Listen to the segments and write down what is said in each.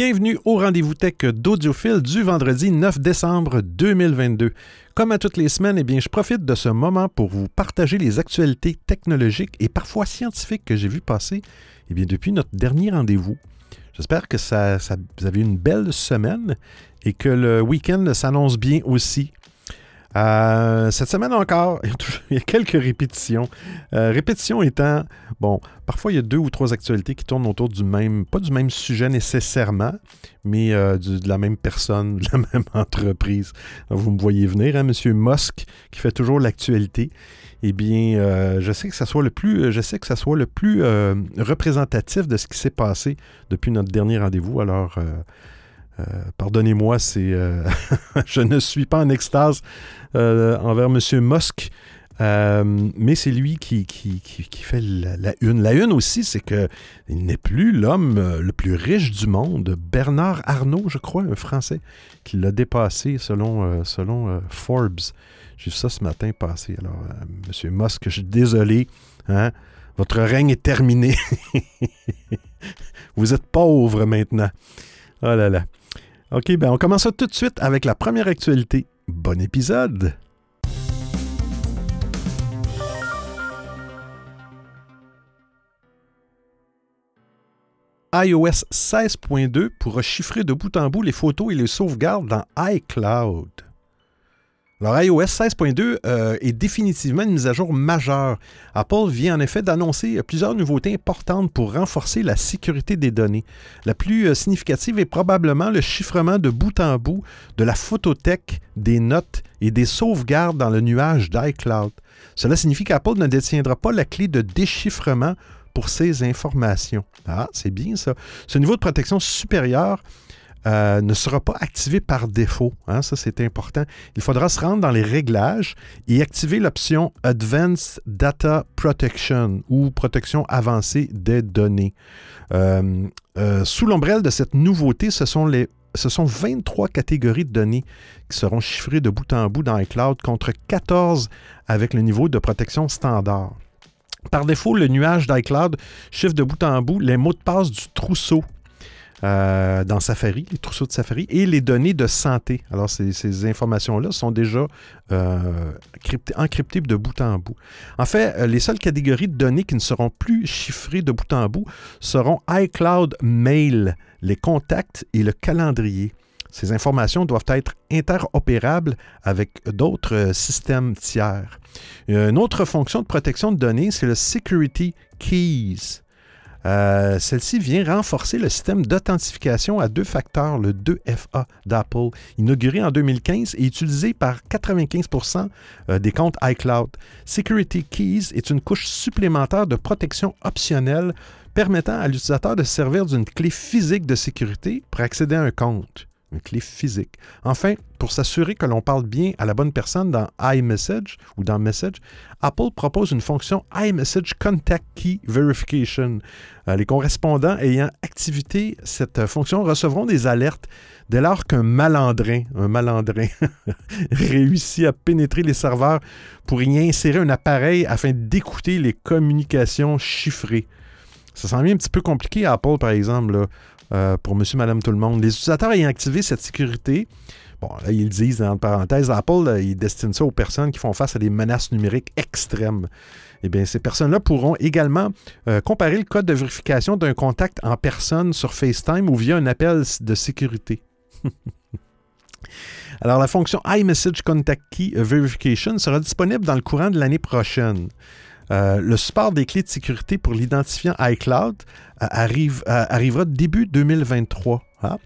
Bienvenue au Rendez-vous Tech d'Audiophile du vendredi 9 décembre 2022. Comme à toutes les semaines, je profite de ce moment pour vous partager les actualités technologiques et parfois scientifiques que j'ai vues passer depuis notre dernier rendez-vous. J'espère que vous avez une belle semaine et que le week-end s'annonce bien aussi. Cette semaine encore, il y a quelques répétitions. Répétitions étant, parfois il y a 2 ou 3 actualités qui tournent autour du même, pas du même sujet nécessairement, mais de la même personne, de la même entreprise. Vous me voyez venir, hein, M. Musk, qui fait toujours l'actualité. Je sais que ça soit le plus représentatif de ce qui s'est passé depuis notre dernier rendez-vous. Alors, pardonnez-moi, je ne suis pas en extase envers M. Musk, mais c'est lui qui fait la une. La une aussi, c'est qu'il n'est plus l'homme le plus riche du monde. Bernard Arnault, je crois, un Français, qui l'a dépassé selon Forbes. J'ai vu ça ce matin passer. Alors, M. Musk, je suis désolé, hein? Votre règne est terminé. Vous êtes pauvre maintenant. Oh là là. OK, on commence ça tout de suite avec la première actualité. Bon épisode! iOS 16.2 pourra chiffrer de bout en bout les photos et les sauvegardes dans iCloud. Alors, iOS 16.2 est définitivement une mise à jour majeure. Apple vient en effet d'annoncer plusieurs nouveautés importantes pour renforcer la sécurité des données. La plus significative est probablement le chiffrement de bout en bout de la photothèque, des notes et des sauvegardes dans le nuage d'iCloud. Cela signifie qu'Apple ne détiendra pas la clé de déchiffrement pour ces informations. Ah, c'est bien ça. Ce niveau de protection supérieur ne sera pas activé par défaut. Hein, ça, c'est important. Il faudra se rendre dans les réglages et activer l'option « Advanced Data Protection » ou « Protection avancée des données ». Sous l'ombrelle de cette nouveauté, ce sont 23 catégories de données qui seront chiffrées de bout en bout dans iCloud contre 14 avec le niveau de protection standard. Par défaut, le nuage d'iCloud chiffre de bout en bout les mots de passe du trousseau. Dans Safari, les trousseaux de Safari, et les données de santé. Alors, ces informations-là sont déjà encryptées de bout en bout. En fait, les seules catégories de données qui ne seront plus chiffrées de bout en bout seront iCloud Mail, les contacts et le calendrier. Ces informations doivent être interopérables avec d'autres systèmes tiers. Une autre fonction de protection de données, c'est le Security Keys. Celle-ci vient renforcer le système d'authentification à 2 facteurs, le 2FA d'Apple, inauguré en 2015 et utilisé par 95% des comptes iCloud. Security Keys est une couche supplémentaire de protection optionnelle permettant à l'utilisateur de se servir d'une clé physique de sécurité pour accéder à un compte. Une clé physique. Enfin, pour s'assurer que l'on parle bien à la bonne personne dans iMessage ou dans Message, Apple propose une fonction iMessage Contact Key Verification. Les correspondants ayant activé cette fonction recevront des alertes dès lors qu'un malandrin réussit à pénétrer les serveurs pour y insérer un appareil afin d'écouter les communications chiffrées. Ça semble un petit peu compliqué à Apple, par exemple, là. Pour monsieur, madame, tout le monde. Les utilisateurs ayant activé cette sécurité, là, ils disent, entre parenthèses, Apple, là, ils destinent ça aux personnes qui font face à des menaces numériques extrêmes. Eh bien, ces personnes-là pourront également comparer le code de vérification d'un contact en personne sur FaceTime ou via un appel de sécurité. Alors, la fonction iMessage Contact Key Verification sera disponible dans le courant de l'année prochaine. Le support des clés de sécurité pour l'identifiant iCloud arrivera début 2023. Hein?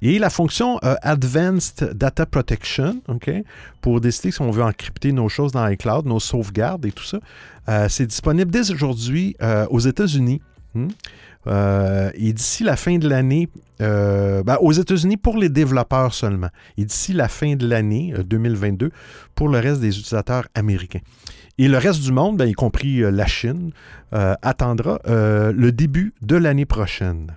Et la fonction Advanced Data Protection, okay, pour décider si on veut encrypter nos choses dans iCloud, nos sauvegardes et tout ça, c'est disponible dès aujourd'hui aux États-Unis. Et d'ici la fin de l'année, aux États-Unis pour les développeurs seulement. Et d'ici la fin de l'année 2022 pour le reste des utilisateurs américains. Et le reste du monde, y compris la Chine, attendra le début de l'année prochaine.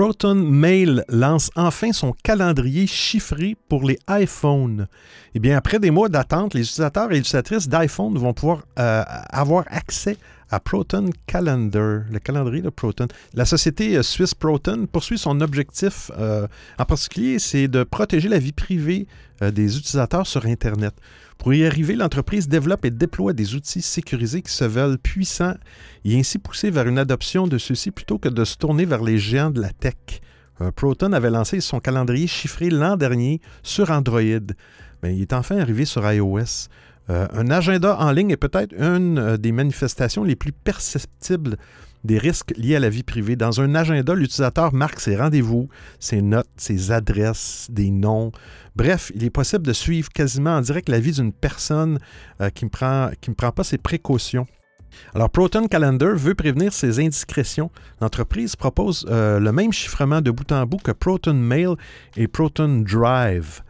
Proton Mail lance enfin son calendrier chiffré pour les iPhones. Eh bien, après des mois d'attente, les utilisateurs et les utilisatrices d'iPhone vont pouvoir avoir accès à Proton Calendar, le calendrier de Proton. La société suisse Proton poursuit son objectif, en particulier, c'est de protéger la vie privée des utilisateurs sur Internet. Pour y arriver, l'entreprise développe et déploie des outils sécurisés qui se veulent puissants et ainsi pousser vers une adoption de ceux-ci plutôt que de se tourner vers les géants de la tech. Proton avait lancé son calendrier chiffré l'an dernier sur Android, mais il est enfin arrivé sur iOS. Un agenda en ligne est peut-être une des manifestations les plus perceptibles des risques liés à la vie privée. Dans un agenda, l'utilisateur marque ses rendez-vous, ses notes, ses adresses, des noms. Bref, il est possible de suivre quasiment en direct la vie d'une personne qui ne prend pas ses précautions. Alors, Proton Calendar veut prévenir ces indiscrétions. L'entreprise propose le même chiffrement de bout en bout que Proton Mail et Proton Drive.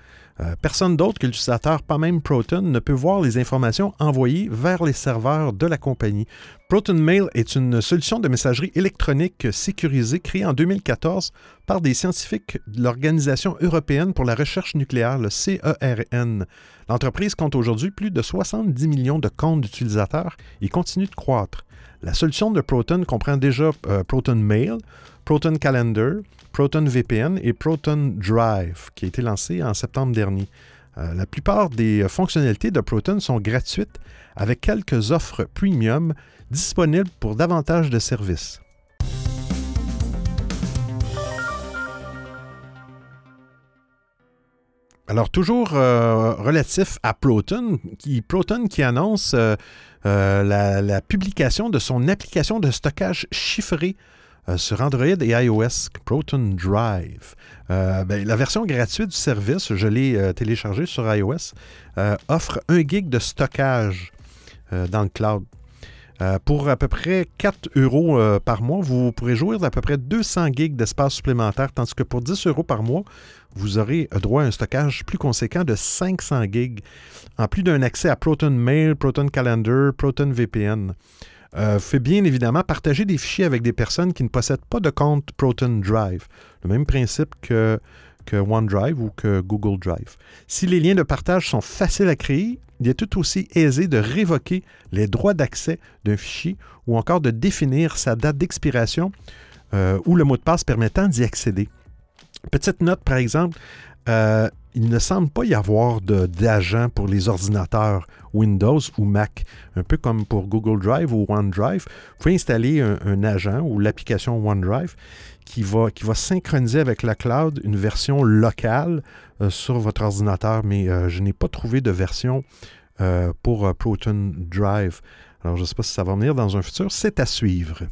Personne d'autre que l'utilisateur, pas même Proton, ne peut voir les informations envoyées vers les serveurs de la compagnie. Proton Mail est une solution de messagerie électronique sécurisée créée en 2014 par des scientifiques de l'Organisation européenne pour la recherche nucléaire, le CERN. L'entreprise compte aujourd'hui plus de 70 millions de comptes d'utilisateurs et continue de croître. La solution de Proton comprend déjà Proton Mail, Proton Calendar, Proton VPN et Proton Drive, qui a été lancé en septembre dernier. La plupart des fonctionnalités de Proton sont gratuites, avec quelques offres premium disponibles pour davantage de services. Alors, toujours relatif à Proton qui annonce la publication de son application de stockage chiffré sur Android et iOS, Proton Drive. La version gratuite du service, je l'ai téléchargée sur iOS, offre 1 gig de stockage dans le cloud. Pour à peu près 4 € par mois, vous pourrez jouir d'à peu près 200 gigs d'espace supplémentaire, tandis que pour 10 € par mois, vous aurez droit à un stockage plus conséquent de 500 gigs, en plus d'un accès à Proton Mail, Proton Calendar, Proton VPN. Fait bien évidemment partager des fichiers avec des personnes qui ne possèdent pas de compte Proton Drive. Le même principe que OneDrive ou que Google Drive. Si les liens de partage sont faciles à créer, il est tout aussi aisé de révoquer les droits d'accès d'un fichier ou encore de définir sa date d'expiration ou le mot de passe permettant d'y accéder. Petite note, par exemple, il ne semble pas y avoir d'agent pour les ordinateurs Windows ou Mac. Un peu comme pour Google Drive ou OneDrive, vous pouvez installer un agent ou l'application OneDrive qui va synchroniser avec la cloud une version locale sur votre ordinateur, mais je n'ai pas trouvé de version pour Proton Drive. Alors, je ne sais pas si ça va venir dans un futur. C'est à suivre.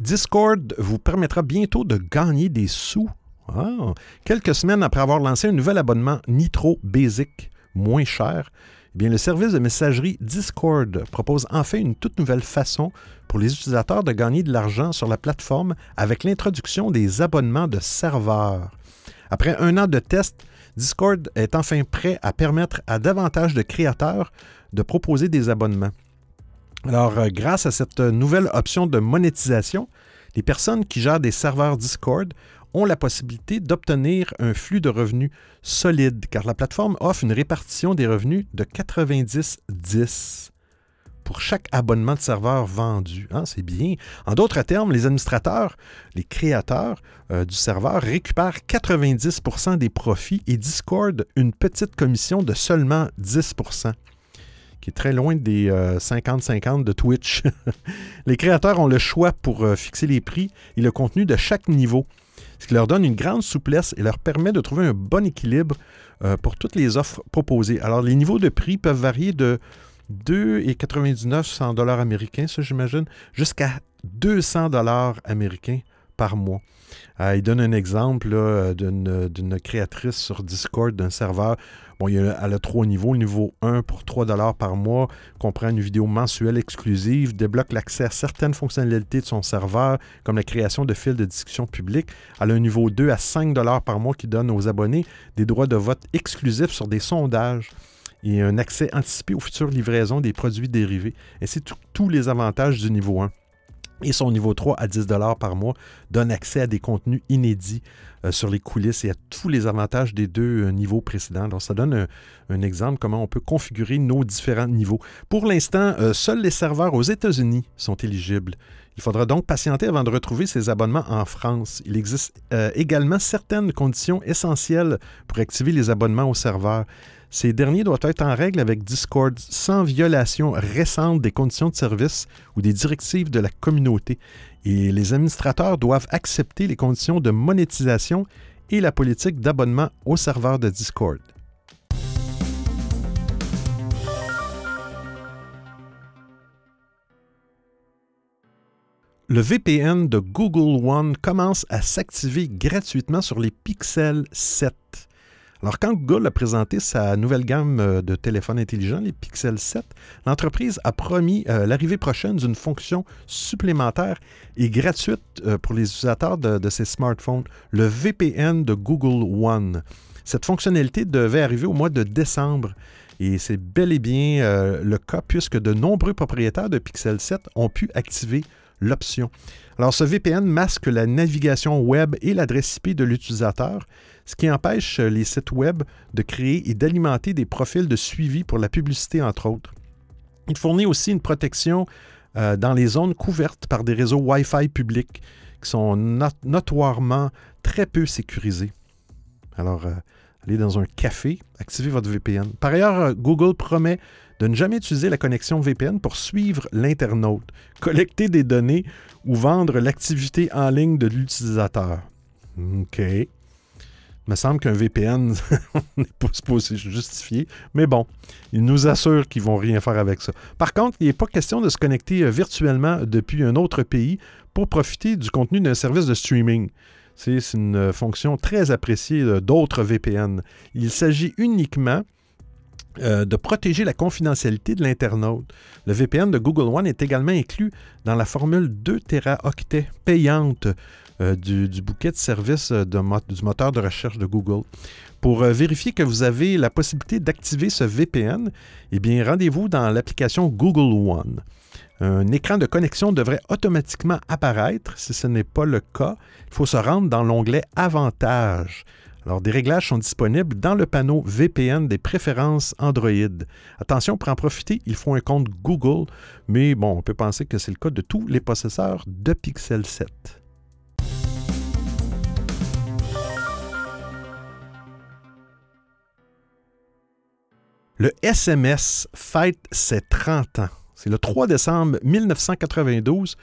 Discord vous permettra bientôt de gagner des sous. Quelques semaines après avoir lancé un nouvel abonnement Nitro Basic moins cher, eh bien, le service de messagerie Discord propose enfin une toute nouvelle façon pour les utilisateurs de gagner de l'argent sur la plateforme avec l'introduction des abonnements de serveurs. Après un an de tests, Discord est enfin prêt à permettre à davantage de créateurs de proposer des abonnements. Alors, grâce à cette nouvelle option de monétisation, les personnes qui gèrent des serveurs Discord ont la possibilité d'obtenir un flux de revenus solide, car la plateforme offre une répartition des revenus de 90-10 pour chaque abonnement de serveur vendu. C'est bien. En d'autres termes, les administrateurs, les créateurs du serveur récupèrent 90% des profits et Discord une petite commission de seulement 10%. Qui est très loin des 50-50 de Twitch. Les créateurs ont le choix pour fixer les prix et le contenu de chaque niveau, ce qui leur donne une grande souplesse et leur permet de trouver un bon équilibre pour toutes les offres proposées. Alors, les niveaux de prix peuvent varier de 2,99 $ américains, ça j'imagine, jusqu'à 200 $ américains par mois. Il donne un exemple là, d'une créatrice sur Discord, d'un serveur. Bon, elle a 3 niveaux. Le niveau 1 pour 3 $ par mois comprend une vidéo mensuelle exclusive, débloque l'accès à certaines fonctionnalités de son serveur, comme la création de fils de discussion publique. Elle a un niveau 2 à 5 $ par mois qui donne aux abonnés des droits de vote exclusifs sur des sondages et un accès anticipé aux futures livraisons des produits dérivés, ainsi que tous les avantages du niveau 1. Et son niveau 3 à 10$ par mois donne accès à des contenus inédits sur les coulisses et à tous les avantages des deux niveaux précédents. Donc, ça donne un exemple comment on peut configurer nos différents niveaux. Pour l'instant, seuls les serveurs aux États-Unis sont éligibles. Il faudra donc patienter avant de retrouver ses abonnements en France. Il existe également certaines conditions essentielles pour activer les abonnements aux serveurs. Ces derniers doivent être en règle avec Discord, sans violation récente des conditions de service ou des directives de la communauté. Et les administrateurs doivent accepter les conditions de monétisation et la politique d'abonnement aux serveurs de Discord. Le VPN de Google One commence à s'activer gratuitement sur les Pixel 7. Alors, quand Google a présenté sa nouvelle gamme de téléphones intelligents, les Pixel 7, l'entreprise a promis l'arrivée prochaine d'une fonction supplémentaire et gratuite pour les utilisateurs de ces smartphones, le VPN de Google One. Cette fonctionnalité devait arriver au mois de décembre. Et c'est bel et bien le cas puisque de nombreux propriétaires de Pixel 7 ont pu activer l'option. Alors, ce VPN masque la navigation web et l'adresse IP de l'utilisateur, ce qui empêche les sites web de créer et d'alimenter des profils de suivi pour la publicité, entre autres. Il fournit aussi une protection dans les zones couvertes par des réseaux Wi-Fi publics qui sont notoirement très peu sécurisés. Alors, allez dans un café, activez votre VPN. Par ailleurs, Google promet de ne jamais utiliser la connexion VPN pour suivre l'internaute, collecter des données ou vendre l'activité en ligne de l'utilisateur. OK. Il me semble qu'un VPN n'est pas supposé justifier, mais bon, ils nous assurent qu'ils ne vont rien faire avec ça. Par contre, il n'est pas question de se connecter virtuellement depuis un autre pays pour profiter du contenu d'un service de streaming. C'est une fonction très appréciée d'autres VPN. Il s'agit uniquement de protéger la confidentialité de l'internaute. Le VPN de Google One est également inclus dans la formule 2 Teraoctets payante du bouquet de services du moteur de recherche de Google. Pour vérifier que vous avez la possibilité d'activer ce VPN, eh bien, rendez-vous dans l'application Google One. Un écran de connexion devrait automatiquement apparaître. Si ce n'est pas le cas, il faut se rendre dans l'onglet « Avantages ». Alors, des réglages sont disponibles dans le panneau VPN des préférences Android. Attention, pour en profiter, il faut un compte Google, mais bon, on peut penser que c'est le cas de tous les possesseurs de Pixel 7. Le SMS fête ses 30 ans. C'est le 3 décembre 1992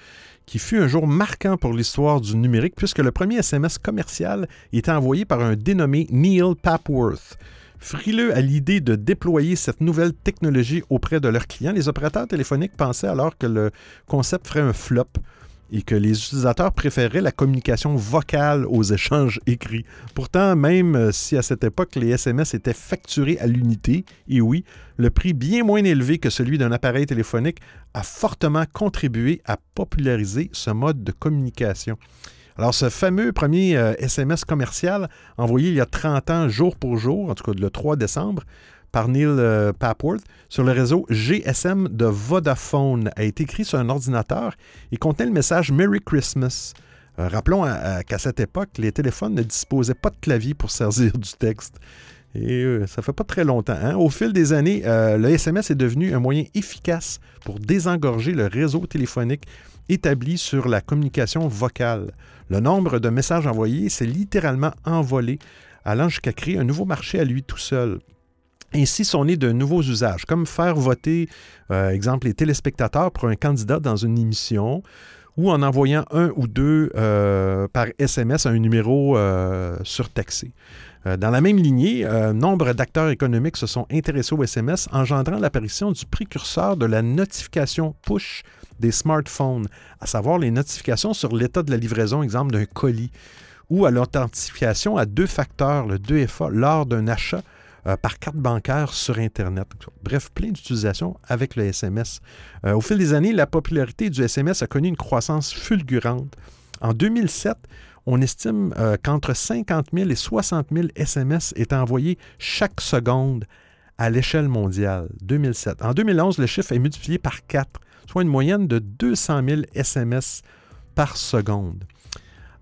qui fut un jour marquant pour l'histoire du numérique puisque le premier SMS commercial était envoyé par un dénommé Neil Papworth. Frileux à l'idée de déployer cette nouvelle technologie auprès de leurs clients, les opérateurs téléphoniques pensaient alors que le concept ferait un flop et que les utilisateurs préféraient la communication vocale aux échanges écrits. Pourtant, même si à cette époque, les SMS étaient facturés à l'unité, et oui, le prix bien moins élevé que celui d'un appareil téléphonique a fortement contribué à populariser ce mode de communication. Alors, ce fameux premier SMS commercial, envoyé il y a 30 ans, jour pour jour, en tout cas le 3 décembre, par Neil Papworth, sur le réseau GSM de Vodafone, a été écrit sur un ordinateur et contenait le message « Merry Christmas ». Rappelons qu'à cette époque, les téléphones ne disposaient pas de clavier pour saisir du texte. Et ça fait pas très longtemps. Hein? Au fil des années, le SMS est devenu un moyen efficace pour désengorger le réseau téléphonique établi sur la communication vocale. Le nombre de messages envoyés s'est littéralement envolé, allant jusqu'à créer un nouveau marché à lui tout seul. Ainsi sont nés de nouveaux usages, comme faire voter, exemple, les téléspectateurs pour un candidat dans une émission ou en envoyant un ou deux par SMS à un numéro surtaxé. Dans la même lignée, nombre d'acteurs économiques se sont intéressés au SMS, engendrant l'apparition du précurseur de la notification push des smartphones, à savoir les notifications sur l'état de la livraison, exemple, d'un colis, ou à l'authentification à deux facteurs, le 2FA, lors d'un achat, par carte bancaire sur Internet. Bref, plein d'utilisations avec le SMS. Au fil des années, la popularité du SMS a connu une croissance fulgurante. En 2007, on estime qu'entre 50 000 et 60 000 SMS étaient envoyés chaque seconde, à l'échelle mondiale, 2007. En 2011, le chiffre est multiplié par 4, soit une moyenne de 200 000 SMS par seconde.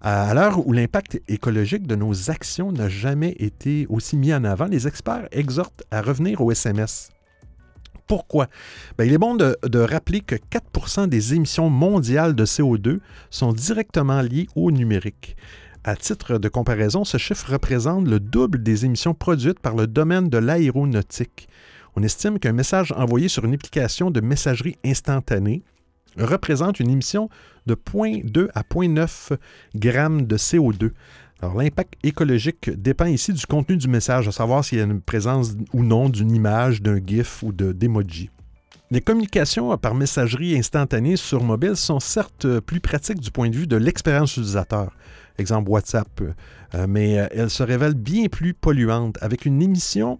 À l'heure où l'impact écologique de nos actions n'a jamais été aussi mis en avant, les experts exhortent à revenir aux SMS. Pourquoi? Bien, il est bon de rappeler que 4% des émissions mondiales de CO2 sont directement liées au numérique. À titre de comparaison, ce chiffre représente le double des émissions produites par le domaine de l'aéronautique. On estime qu'un message envoyé sur une application de messagerie instantanée représente une émission de 0,2 à 0,9 grammes de CO2. Alors, l'impact écologique dépend ici du contenu du message, à savoir s'il y a une présence ou non d'une image, d'un GIF ou d'emoji. Les communications par messagerie instantanée sur mobile sont certes plus pratiques du point de vue de l'expérience utilisateur, exemple WhatsApp, mais elles se révèlent bien plus polluantes. Avec une émission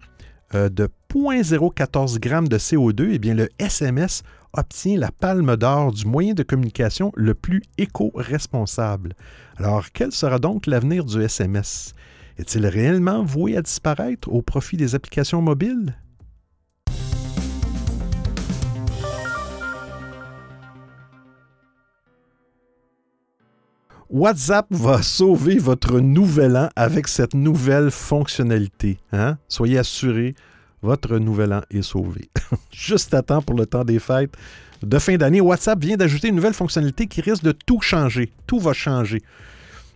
de 0,014 g de CO2, eh bien, le SMS obtient la palme d'or du moyen de communication le plus éco-responsable. Alors, quel sera donc l'avenir du SMS? Est-il réellement voué à disparaître au profit des applications mobiles? WhatsApp va sauver votre nouvel an avec cette nouvelle fonctionnalité. Hein? Soyez assurés, votre nouvel an est sauvé. Juste à temps pour le temps des fêtes de fin d'année, WhatsApp vient d'ajouter une nouvelle fonctionnalité qui risque de tout changer. Tout va changer.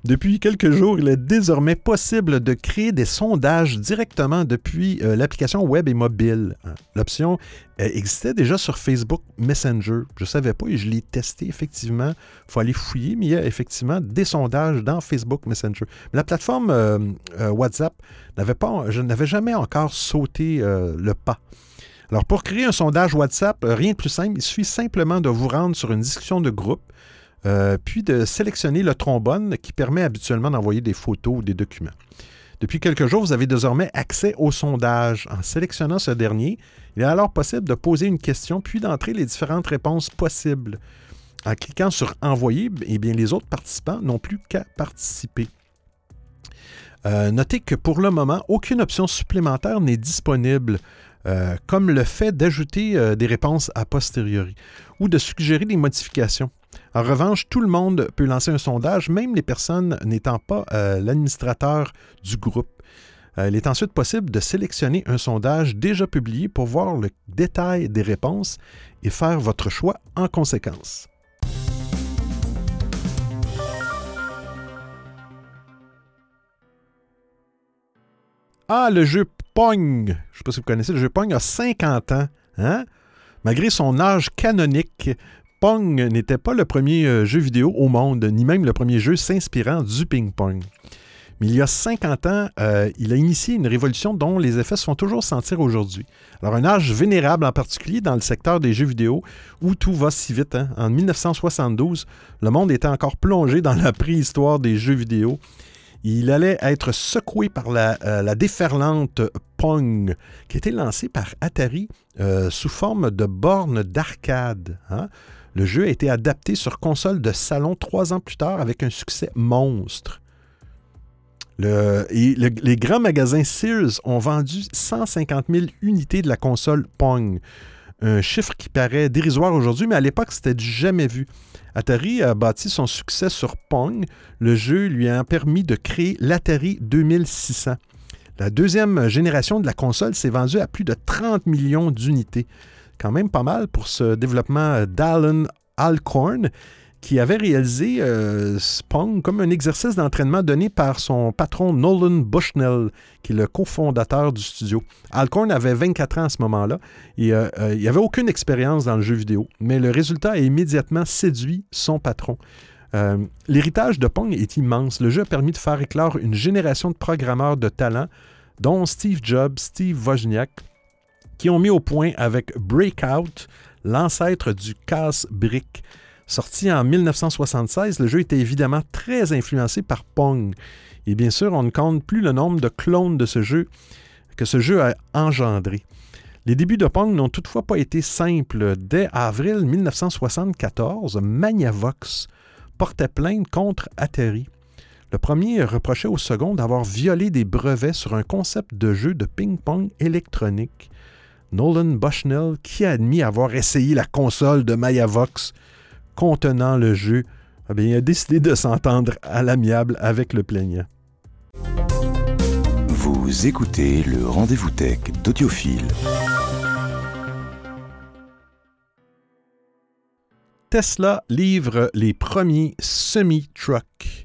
Depuis quelques jours, il est désormais possible de créer des sondages directement depuis l'application web et mobile. L'option existait déjà sur Facebook Messenger. Je ne savais pas et je l'ai testé effectivement. Il faut aller fouiller, mais il y a effectivement des sondages dans Facebook Messenger. La plateforme WhatsApp n'avait jamais encore sauté le pas. Alors pour créer un sondage WhatsApp, rien de plus simple. Il suffit simplement de vous rendre sur une discussion de groupe. Puis de sélectionner le trombone qui permet habituellement d'envoyer des photos ou des documents. Depuis quelques jours, vous avez désormais accès au sondage. En sélectionnant ce dernier, il est alors possible de poser une question puis d'entrer les différentes réponses possibles. En cliquant sur « Envoyer », eh bien, les autres participants n'ont plus qu'à participer. Notez que pour le moment, aucune option supplémentaire n'est disponible. Comme le fait d'ajouter des réponses a posteriori ou de suggérer des modifications. En revanche, tout le monde peut lancer un sondage, même les personnes n'étant pas l'administrateur du groupe. Il est ensuite possible de sélectionner un sondage déjà publié pour voir le détail des réponses et faire votre choix en conséquence. Ah, le jeu Pong, je ne sais pas si vous connaissez, le jeu Pong a 50 ans. Hein? Malgré son âge canonique, Pong n'était pas le premier jeu vidéo au monde, ni même le premier jeu s'inspirant du ping-pong. Mais il y a 50 ans, il a initié une révolution dont les effets se font toujours sentir aujourd'hui. Alors un âge vénérable en particulier dans le secteur des jeux vidéo où tout va si vite. Hein? En 1972, le monde était encore plongé dans la préhistoire des jeux vidéo. Il allait être secoué par la déferlante Pong, qui était lancée par Atari sous forme de borne d'arcade. Hein? Le jeu a été adapté sur console de salon 3 ans plus tard avec un succès monstre. Les grands magasins Sears ont vendu 150 000 unités de la console Pong. Un chiffre qui paraît dérisoire aujourd'hui, mais à l'époque, c'était du jamais vu. Atari a bâti son succès sur Pong. Le jeu lui a permis de créer l'Atari 2600. La deuxième génération de la console s'est vendue à plus de 30 millions d'unités. Quand même pas mal pour ce développement d'Alan Alcorn, qui avait réalisé Pong comme un exercice d'entraînement donné par son patron Nolan Bushnell, qui est le cofondateur du studio. Alcorn avait 24 ans à ce moment-là et il n'avait aucune expérience dans le jeu vidéo, mais le résultat a immédiatement séduit son patron. L'héritage de Pong est immense. Le jeu a permis de faire éclore une génération de programmeurs de talent, dont Steve Jobs, Steve Wozniak, qui ont mis au point avec Breakout, l'ancêtre du casse-brique. Sorti en 1976, le jeu était évidemment très influencé par Pong. Et bien sûr, on ne compte plus le nombre de clones de ce jeu que ce jeu a engendré. Les débuts de Pong n'ont toutefois pas été simples. Dès avril 1974, Magnavox portait plainte contre Atari. Le premier reprochait au second d'avoir violé des brevets sur un concept de jeu de ping-pong électronique. Nolan Bushnell, qui a admis avoir essayé la console de Magnavox contenant le jeu, eh bien, a décidé de s'entendre à l'amiable avec le plaignant. Vous écoutez le Rendez-vous Tech d'Audiophile. Tesla livre les premiers semi-trucks.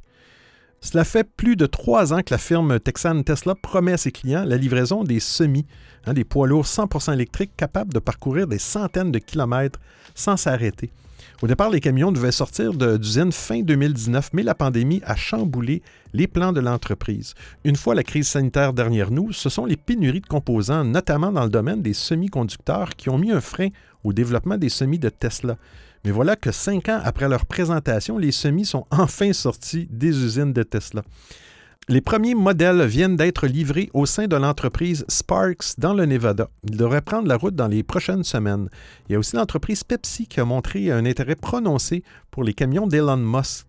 Cela fait plus de 3 ans que la firme texane Tesla promet à ses clients la livraison des semis, des poids lourds 100% électriques capables de parcourir des centaines de kilomètres sans s'arrêter. Au départ, les camions devaient sortir d'usine fin 2019, mais la pandémie a chamboulé les plans de l'entreprise. Une fois la crise sanitaire derrière nous, ce sont les pénuries de composants, notamment dans le domaine des semi-conducteurs, qui ont mis un frein au développement des semis de Tesla. Mais voilà que 5 ans après leur présentation, les semis sont enfin sortis des usines de Tesla. Les premiers modèles viennent d'être livrés au sein de l'entreprise Sparks dans le Nevada. Ils devraient prendre la route dans les prochaines semaines. Il y a aussi l'entreprise Pepsi qui a montré un intérêt prononcé pour les camions d'Elon Musk.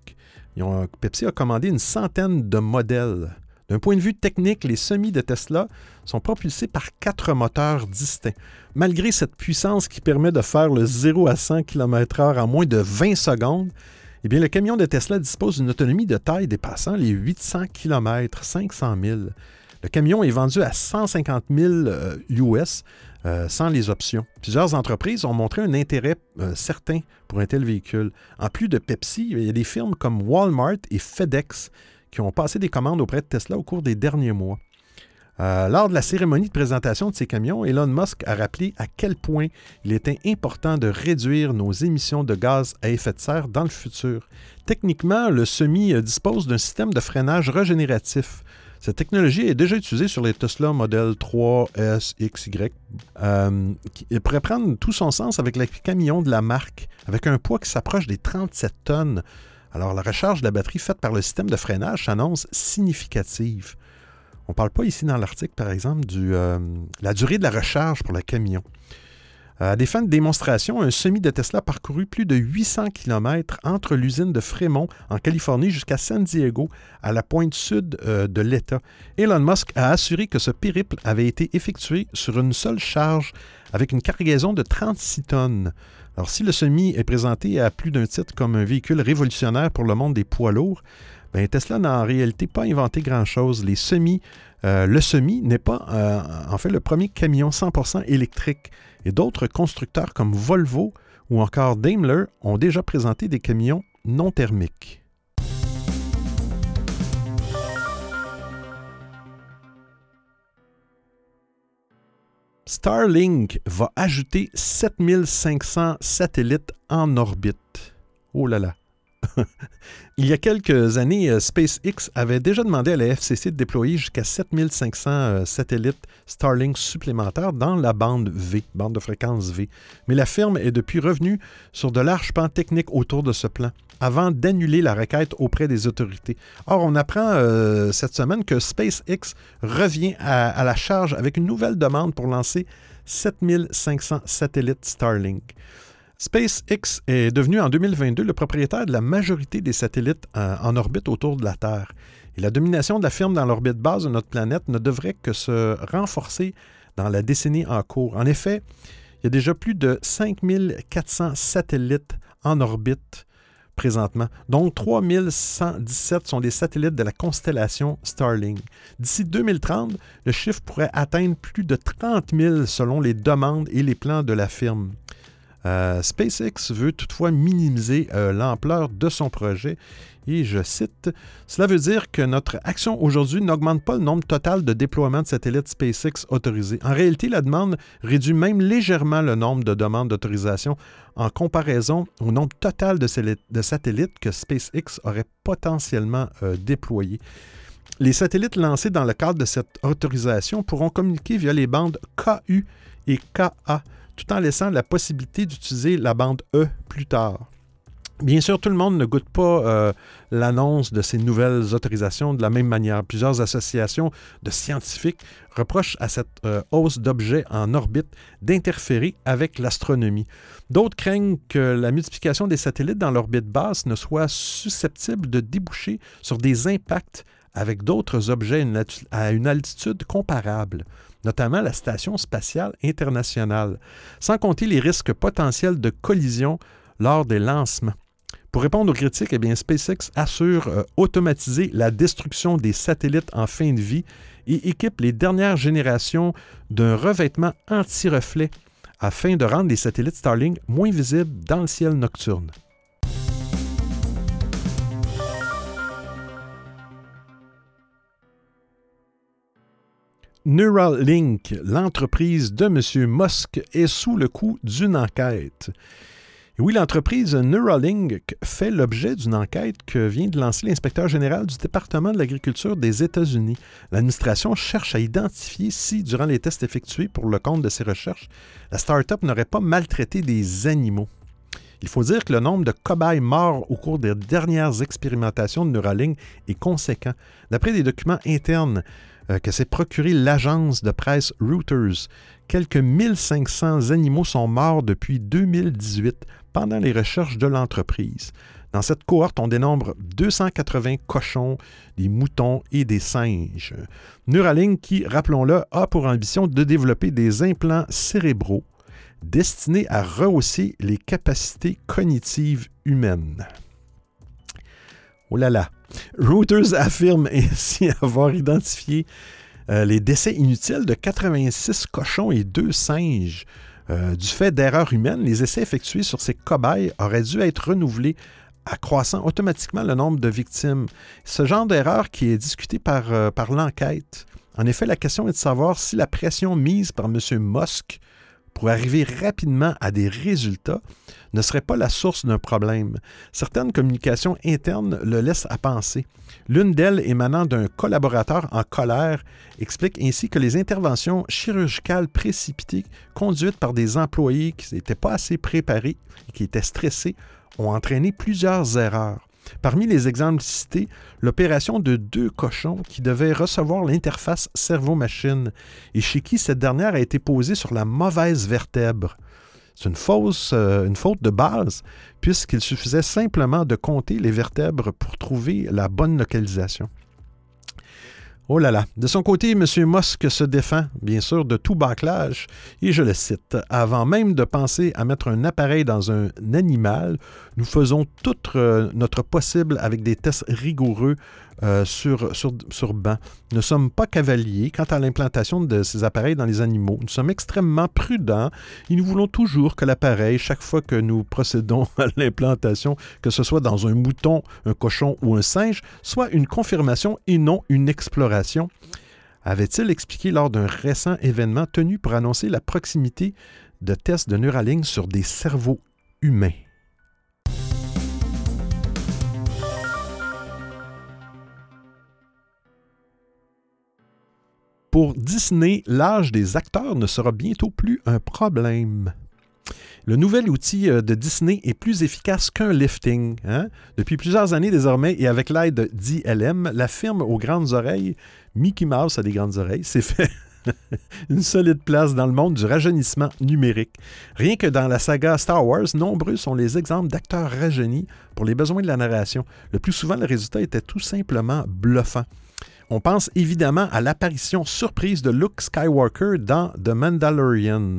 Pepsi a commandé une centaine de modèles. D'un point de vue technique, les semis de Tesla sont propulsés par 4 moteurs distincts. Malgré cette puissance qui permet de faire le 0 à 100 km/h en moins de 20 secondes, eh bien, le camion de Tesla dispose d'une autonomie de taille dépassant les 800 km, 500 000. Le camion est vendu à 150 000 US sans les options. Plusieurs entreprises ont montré un intérêt certain pour un tel véhicule. En plus de Pepsi, il y a des firmes comme Walmart et FedEx qui ont passé des commandes auprès de Tesla au cours des derniers mois. Lors de la cérémonie de présentation de ces camions, Elon Musk a rappelé à quel point il était important de réduire nos émissions de gaz à effet de serre dans le futur. Techniquement, le semi dispose d'un système de freinage régénératif. Cette technologie est déjà utilisée sur les Tesla Model 3, S, X, Y. Elle pourrait prendre tout son sens avec les camions de la marque, avec un poids qui s'approche des 37 tonnes. Alors, la recharge de la batterie faite par le système de freinage s'annonce significative. On ne parle pas ici dans l'article, par exemple, de la durée de la recharge pour le camion. À des fins de démonstration, un semi de Tesla a parcouru plus de 800 km entre l'usine de Fremont, en Californie, jusqu'à San Diego, à la pointe sud de l'État. Elon Musk a assuré que ce périple avait été effectué sur une seule charge avec une cargaison de 36 tonnes. Alors, si le semi est présenté à plus d'un titre comme un véhicule révolutionnaire pour le monde des poids lourds, bien, Tesla n'a en réalité pas inventé grand-chose. Le semi n'est pas, en fait, le premier camion 100% électrique. Et d'autres constructeurs comme Volvo ou encore Daimler ont déjà présenté des camions non thermiques. Starlink va ajouter 7500 satellites en orbite. Oh là là! Il y a quelques années, SpaceX avait déjà demandé à la FCC de déployer jusqu'à 7500 satellites Starlink supplémentaires dans la bande de fréquence V. Mais la firme est depuis revenue sur de larges pans techniques autour de ce plan, avant d'annuler la requête auprès des autorités. Or, on apprend cette semaine que SpaceX revient à la charge avec une nouvelle demande pour lancer 7500 satellites Starlink. SpaceX est devenu en 2022 le propriétaire de la majorité des satellites en orbite autour de la Terre. Et la domination de la firme dans l'orbite basse de notre planète ne devrait que se renforcer dans la décennie en cours. En effet, il y a déjà plus de 5400 satellites en orbite présentement, dont 3117 sont des satellites de la constellation Starlink. D'ici 2030, le chiffre pourrait atteindre plus de 30 000 selon les demandes et les plans de la firme. SpaceX veut toutefois minimiser l'ampleur de son projet et je cite « Cela veut dire que notre action aujourd'hui n'augmente pas le nombre total de déploiements de satellites SpaceX autorisés. En réalité, la demande réduit même légèrement le nombre de demandes d'autorisation en comparaison au nombre total de satellites que SpaceX aurait potentiellement déployés. » Les satellites lancés dans le cadre de cette autorisation pourront communiquer via les bandes KU et KA, tout en laissant la possibilité d'utiliser la bande E plus tard. Bien sûr, tout le monde ne goûte pas l'annonce de ces nouvelles autorisations de la même manière. Plusieurs associations de scientifiques reprochent à cette hausse d'objets en orbite d'interférer avec l'astronomie. D'autres craignent que la multiplication des satellites dans l'orbite basse ne soit susceptible de déboucher sur des impacts avec d'autres objets à une altitude comparable, notamment la Station spatiale internationale, sans compter les risques potentiels de collision lors des lancements. Pour répondre aux critiques, eh bien, SpaceX assure automatiser la destruction des satellites en fin de vie et équipe les dernières générations d'un revêtement anti-reflet afin de rendre les satellites Starlink moins visibles dans le ciel nocturne. Neuralink, l'entreprise de M. Musk, est sous le coup d'une enquête. Oui, l'entreprise Neuralink fait l'objet d'une enquête que vient de lancer l'inspecteur général du département de l'agriculture des États-Unis. L'administration cherche à identifier si, durant les tests effectués pour le compte de ses recherches, la start-up n'aurait pas maltraité des animaux. Il faut dire que le nombre de cobayes morts au cours des dernières expérimentations de Neuralink est conséquent. D'après des documents internes que s'est procuré l'agence de presse Reuters, quelques 1500 animaux sont morts depuis 2018 pendant les recherches de l'entreprise. Dans cette cohorte, on dénombre 280 cochons, des moutons et des singes. Neuralink, qui, rappelons-le, a pour ambition de développer des implants cérébraux destinés à rehausser les capacités cognitives humaines. Oh là là! Reuters affirme ainsi avoir identifié les décès inutiles de 86 cochons et 2 singes. Du fait d'erreurs humaines, les essais effectués sur ces cobayes auraient dû être renouvelés, accroissant automatiquement le nombre de victimes. Ce genre d'erreur qui est discuté par l'enquête. En effet, la question est de savoir si la pression mise par M. Musk pour arriver rapidement à des résultats ne serait pas la source d'un problème. Certaines communications internes le laissent à penser. L'une d'elles, émanant d'un collaborateur en colère, explique ainsi que les interventions chirurgicales précipitées conduites par des employés qui n'étaient pas assez préparés et qui étaient stressés ont entraîné plusieurs erreurs. Parmi les exemples cités, l'opération de 2 cochons qui devaient recevoir l'interface cerveau-machine et chez qui cette dernière a été posée sur la mauvaise vertèbre. C'est une faute de base puisqu'il suffisait simplement de compter les vertèbres pour trouver la bonne localisation. Oh là là! De son côté, M. Musk se défend, bien sûr, de tout bâclage, et je le cite, « Avant même de penser à mettre un appareil dans un animal, nous faisons tout notre possible avec des tests rigoureux sur banc. Nous ne sommes pas cavaliers quant à l'implantation de ces appareils dans les animaux. Nous sommes extrêmement prudents et nous voulons toujours que l'appareil, chaque fois que nous procédons à l'implantation, que ce soit dans un mouton, un cochon ou un singe, soit une confirmation et non une exploration », avait-il expliqué lors d'un récent événement tenu pour annoncer la proximité de tests de Neuralink sur des cerveaux humains. Pour Disney, l'âge des acteurs ne sera bientôt plus un problème. Le nouvel outil de Disney est plus efficace qu'un lifting. Hein? Depuis plusieurs années désormais, et avec l'aide d'ILM, la firme aux grandes oreilles, Mickey Mouse a des grandes oreilles, s'est fait une solide place dans le monde du rajeunissement numérique. Rien que dans la saga Star Wars, nombreux sont les exemples d'acteurs rajeunis pour les besoins de la narration. Le plus souvent, le résultat était tout simplement bluffant. On pense évidemment à l'apparition surprise de Luke Skywalker dans The Mandalorian.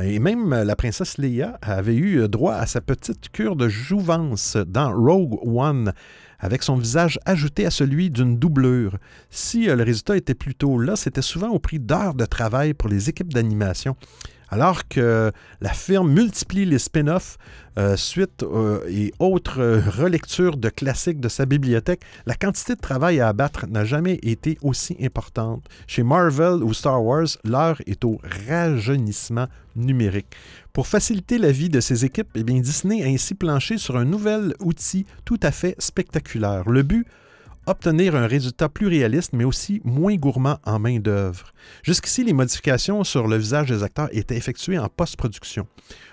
Et même la princesse Leia avait eu droit à sa petite cure de jouvence dans Rogue One, avec son visage ajouté à celui d'une doublure. Si le résultat était plutôt là, c'était souvent au prix d'heures de travail pour les équipes d'animation. Alors que la firme multiplie les spin-offs, suites et autres relectures de classiques de sa bibliothèque, la quantité de travail à abattre n'a jamais été aussi importante. Chez Marvel ou Star Wars, l'heure est au rajeunissement numérique. Pour faciliter la vie de ses équipes, eh bien, Disney a ainsi planché sur un nouvel outil tout à fait spectaculaire. Le but ? obtenir un résultat plus réaliste, mais aussi moins gourmand en main-d'œuvre. Jusqu'ici, les modifications sur le visage des acteurs étaient effectuées en post-production.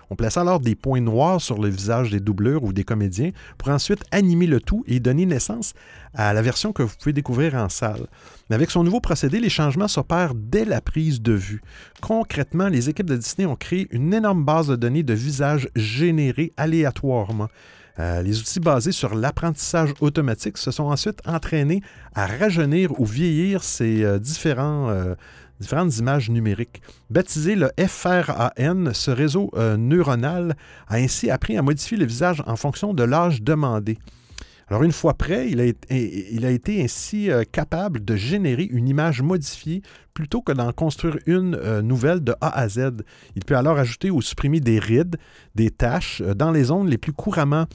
On plaçait alors des points noirs sur le visage des doubleurs ou des comédiens pour ensuite animer le tout et donner naissance à la version que vous pouvez découvrir en salle. Mais avec son nouveau procédé, les changements s'opèrent dès la prise de vue. Concrètement, les équipes de Disney ont créé une énorme base de données de visages générés aléatoirement. Les outils basés sur l'apprentissage automatique se sont ensuite entraînés à rajeunir ou vieillir ces différentes images numériques. Baptisé le FRAN, ce réseau neuronal a ainsi appris à modifier le visage en fonction de l'âge demandé. Alors une fois prêt, il a été ainsi capable de générer une image modifiée plutôt que d'en construire une nouvelle de A à Z. Il peut alors ajouter ou supprimer des rides, des taches dans les zones les plus couramment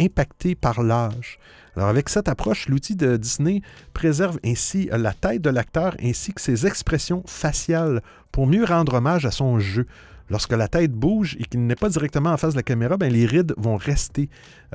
impactées par l'âge. Alors avec cette approche, l'outil de Disney préserve ainsi la tête de l'acteur ainsi que ses expressions faciales pour mieux rendre hommage à son jeu. Lorsque la tête bouge et qu'il n'est pas directement en face de la caméra, bien, les rides vont rester.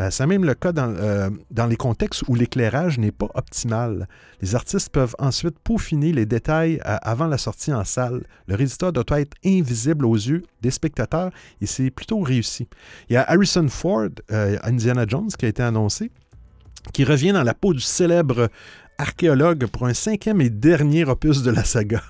C'est même le cas dans les contextes où l'éclairage n'est pas optimal. Les artistes peuvent ensuite peaufiner les détails avant la sortie en salle. Le résultat doit être invisible aux yeux des spectateurs et c'est plutôt réussi. Il y a Harrison Ford, Indiana Jones, qui a été annoncé, qui revient dans la peau du célèbre archéologue pour un 5e et dernier opus de la saga.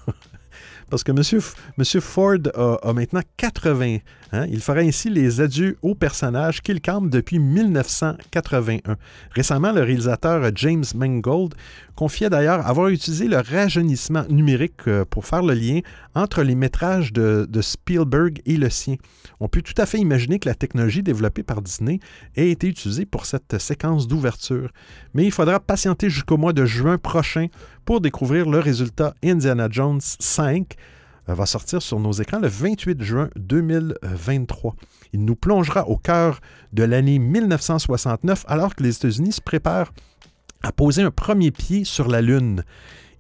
Parce que Monsieur Ford a maintenant 80 ans. Hein? Il fera ainsi les adieux au personnage qu'il campe depuis 1981. Récemment, le réalisateur James Mangold confiait d'ailleurs avoir utilisé le rajeunissement numérique pour faire le lien entre les métrages de Spielberg et le sien. On peut tout à fait imaginer que la technologie développée par Disney ait été utilisée pour cette séquence d'ouverture. Mais il faudra patienter jusqu'au mois de juin prochain pour découvrir le résultat. Indiana Jones 5 va sortir sur nos écrans le 28 juin 2023. Il nous plongera au cœur de l'année 1969 alors que les États-Unis se préparent à poser un premier pied sur la Lune.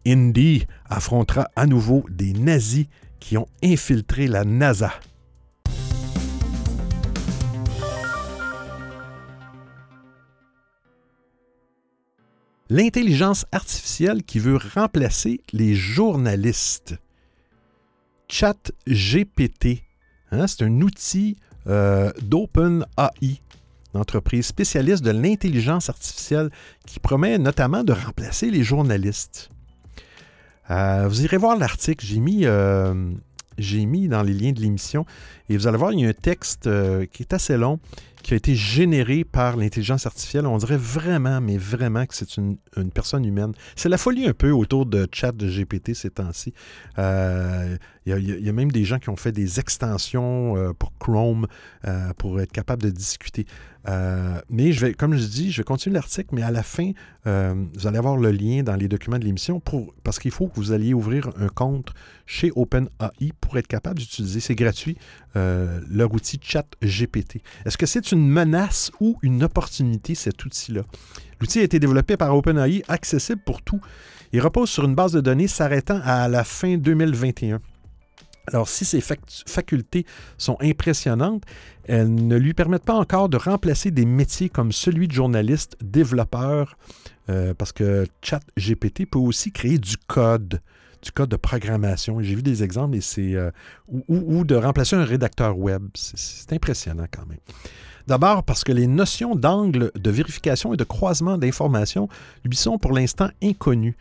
Indy affrontera à nouveau des nazis qui ont infiltré la NASA. L'intelligence artificielle qui veut remplacer les journalistes. ChatGPT, hein, c'est un outil d'OpenAI, une entreprise spécialiste de l'intelligence artificielle qui promet notamment de remplacer les journalistes. Vous irez voir l'article, j'ai mis dans les liens de l'émission, et vous allez voir, il y a un texte qui est assez long, qui a été généré par l'intelligence artificielle. On dirait vraiment, mais vraiment que c'est une personne humaine. C'est la folie un peu autour de ChatGPT ces temps-ci. Il y a même des gens qui ont fait des extensions pour Chrome pour être capable de discuter. Mais comme je dis, je vais continuer l'article, mais à la fin, vous allez avoir le lien dans les documents de l'émission parce qu'il faut que vous alliez ouvrir un compte chez OpenAI pour être capable d'utiliser, c'est gratuit, leur outil ChatGPT. Est-ce que c'est une menace ou une opportunité, cet outil-là? L'outil a été développé par OpenAI, accessible pour tout. Il repose sur une base de données s'arrêtant à la fin 2021. Alors, si ses facultés sont impressionnantes, elles ne lui permettent pas encore de remplacer des métiers comme celui de journaliste, développeur, parce que ChatGPT peut aussi créer du code de programmation. J'ai vu des exemples et ou de remplacer un rédacteur web. C'est impressionnant quand même. D'abord parce que les notions d'angle de vérification et de croisement d'informations lui sont pour l'instant inconnues.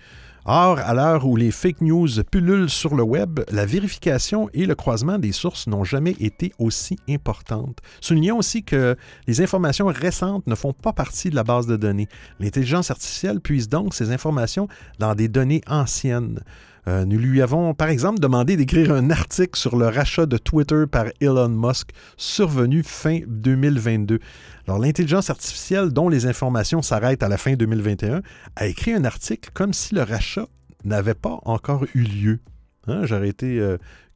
Or, à l'heure où les fake news pullulent sur le web, la vérification et le croisement des sources n'ont jamais été aussi importantes. Soulignons aussi que les informations récentes ne font pas partie de la base de données. L'intelligence artificielle puise donc ces informations dans des données anciennes. Nous lui avons, par exemple, demandé d'écrire un article sur le rachat de Twitter par Elon Musk, survenu fin 2022. Alors, l'intelligence artificielle, dont les informations s'arrêtent à la fin 2021, a écrit un article comme si le rachat n'avait pas encore eu lieu. Hein, j'aurais été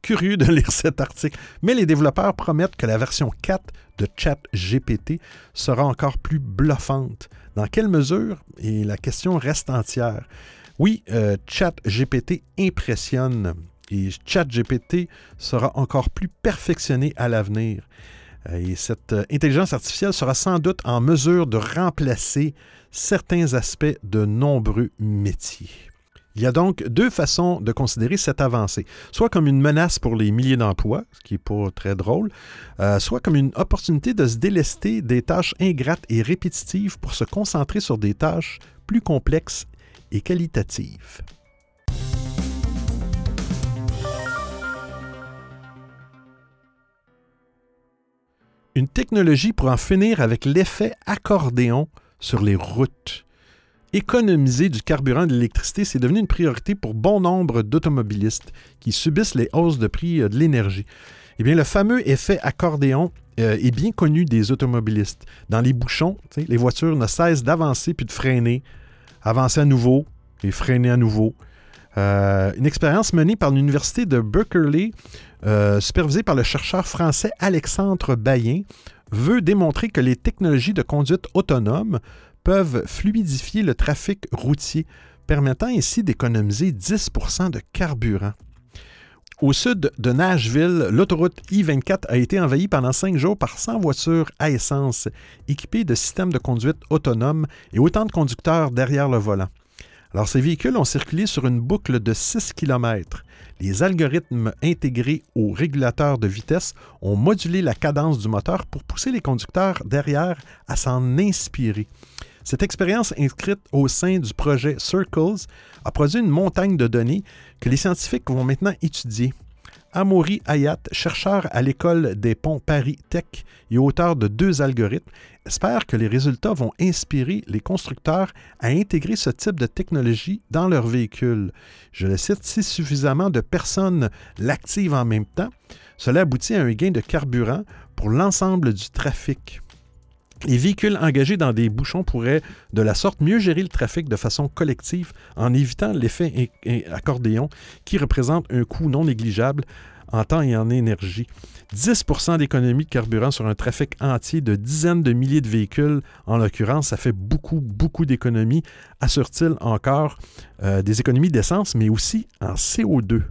curieux de lire cet article. Mais les développeurs promettent que la version 4 de ChatGPT sera encore plus bluffante. Dans quelle mesure? Et la question reste entière. Oui, ChatGPT impressionne et ChatGPT sera encore plus perfectionné à l'avenir. Et cette intelligence artificielle sera sans doute en mesure de remplacer certains aspects de nombreux métiers. Il y a donc deux façons de considérer cette avancée, soit comme une menace pour les milliers d'emplois, ce qui est pas très drôle, soit comme une opportunité de se délester des tâches ingrates et répétitives pour se concentrer sur des tâches plus complexes et qualitatives. Une technologie pour en finir avec l'effet accordéon sur les routes. Économiser du carburant et de l'électricité, c'est devenu une priorité pour bon nombre d'automobilistes qui subissent les hausses de prix de l'énergie. Eh bien, le fameux effet accordéon est bien connu des automobilistes. Dans les bouchons, les voitures ne cessent d'avancer puis de freiner, avancer à nouveau et freiner à nouveau. Une expérience menée par l'université de Berkeley, supervisée par le chercheur français Alexandre Bayen, veut démontrer que les technologies de conduite autonome peuvent fluidifier le trafic routier, permettant ainsi d'économiser 10 % de carburant. Au sud de Nashville, l'autoroute I-24 a été envahie pendant 5 jours par 100 voitures à essence, équipées de systèmes de conduite autonome et autant de conducteurs derrière le volant. Alors, ces véhicules ont circulé sur une boucle de 6 km. Les algorithmes intégrés au régulateur de vitesse ont modulé la cadence du moteur pour pousser les conducteurs derrière à s'en inspirer. Cette expérience inscrite au sein du projet Circles a produit une montagne de données que les scientifiques vont maintenant étudier. Amaury Hayat, chercheur à l'École des ponts Paris Tech et auteur de 2 algorithmes, espère que les résultats vont inspirer les constructeurs à intégrer ce type de technologie dans leurs véhicules. Je le cite, « Si suffisamment de personnes l'activent en même temps, cela aboutit à un gain de carburant pour l'ensemble du trafic. » Les véhicules engagés dans des bouchons pourraient, de la sorte, mieux gérer le trafic de façon collective en évitant l'effet accordéon qui représente un coût non négligeable en temps et en énergie. 10 % d'économie de carburant sur un trafic entier de dizaines de milliers de véhicules, en l'occurrence, ça fait beaucoup, beaucoup d'économies. Assure-t-il encore des économies d'essence, mais aussi en CO2.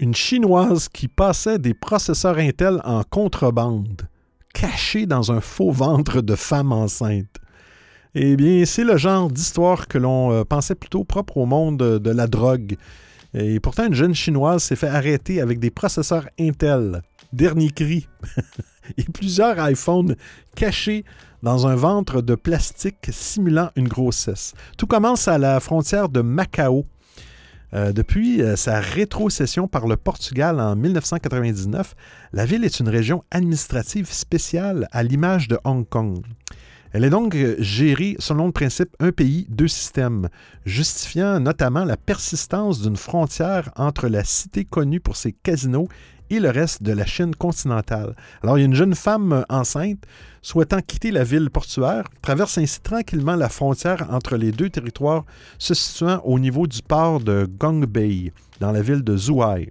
Une Chinoise qui passait des processeurs Intel en contrebande, cachée dans un faux ventre de femme enceinte. Eh bien, c'est le genre d'histoire que l'on pensait plutôt propre au monde de la drogue. Et pourtant, une jeune Chinoise s'est fait arrêter avec des processeurs Intel, dernier cri, et plusieurs iPhones cachés dans un ventre de plastique simulant une grossesse. Tout commence à la frontière de Macao. Depuis sa rétrocession par le Portugal en 1999, la ville est une région administrative spéciale à l'image de Hong Kong. Elle est donc gérée selon le principe « un pays, deux systèmes », justifiant notamment la persistance d'une frontière entre la cité connue pour ses casinos et le reste de la Chine continentale. Alors, il y a une jeune femme enceinte souhaitant quitter la ville portuaire, traverse ainsi tranquillement la frontière entre les deux territoires se situant au niveau du port de Gongbei, dans la ville de Zhuhai.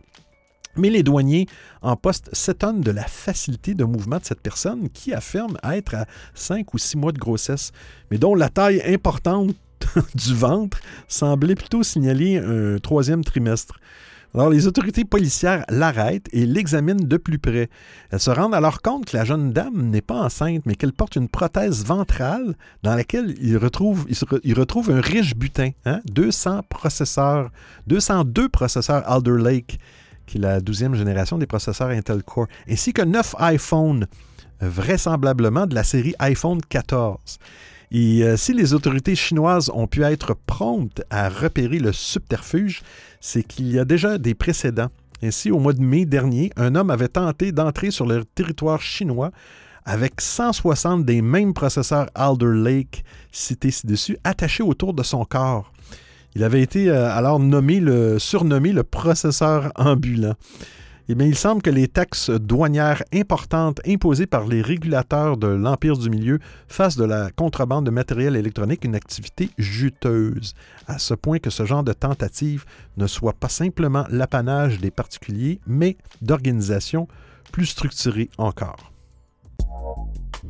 Mais les douaniers en poste s'étonnent de la facilité de mouvement de cette personne qui affirme être à 5 ou 6 mois de grossesse, mais dont la taille importante du ventre semblait plutôt signaler un 3e trimestre. Alors, les autorités policières l'arrêtent et l'examinent de plus près. Elles se rendent alors compte que la jeune dame n'est pas enceinte, mais qu'elle porte une prothèse ventrale dans laquelle il retrouve un riche butin, 202 processeurs Alder Lake, qui est la 12e génération des processeurs Intel Core, ainsi que 9 iPhones, vraisemblablement de la série iPhone 14. Et si les autorités chinoises ont pu être promptes à repérer le subterfuge, c'est qu'il y a déjà des précédents. Ainsi, au mois de mai dernier, un homme avait tenté d'entrer sur le territoire chinois avec 160 des mêmes processeurs Alder Lake cités ci-dessus, attachés autour de son corps. Il avait été alors surnommé le processeur ambulant. Eh bien, il semble que les taxes douanières importantes imposées par les régulateurs de l'Empire du Milieu fassent de la contrebande de matériel électronique une activité juteuse, à ce point que ce genre de tentative ne soit pas simplement l'apanage des particuliers, mais d'organisations plus structurées encore.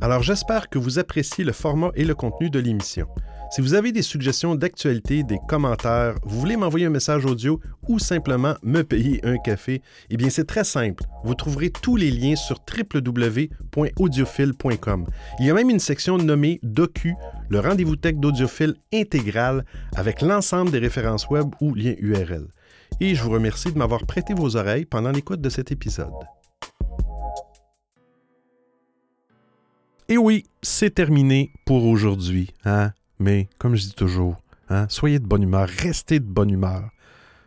Alors, j'espère que vous appréciez le format et le contenu de l'émission. Si vous avez des suggestions d'actualité, des commentaires, vous voulez m'envoyer un message audio ou simplement me payer un café, eh bien c'est très simple. Vous trouverez tous les liens sur www.audiophile.com. Il y a même une section nommée Docu, le rendez-vous tech d'Audiophile intégral avec l'ensemble des références web ou liens URL. Et je vous remercie de m'avoir prêté vos oreilles pendant l'écoute de cet épisode. Et oui, c'est terminé pour aujourd'hui, hein? Mais comme je dis toujours, hein, soyez de bonne humeur, restez de bonne humeur.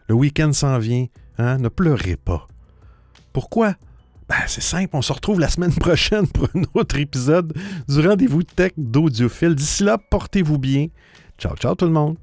Le week-end s'en vient, hein? Ne pleurez pas. Pourquoi? Ben, c'est simple, on se retrouve la semaine prochaine pour un autre épisode du rendez-vous tech d'Audiophile. D'ici là, portez-vous bien. Ciao, ciao tout le monde!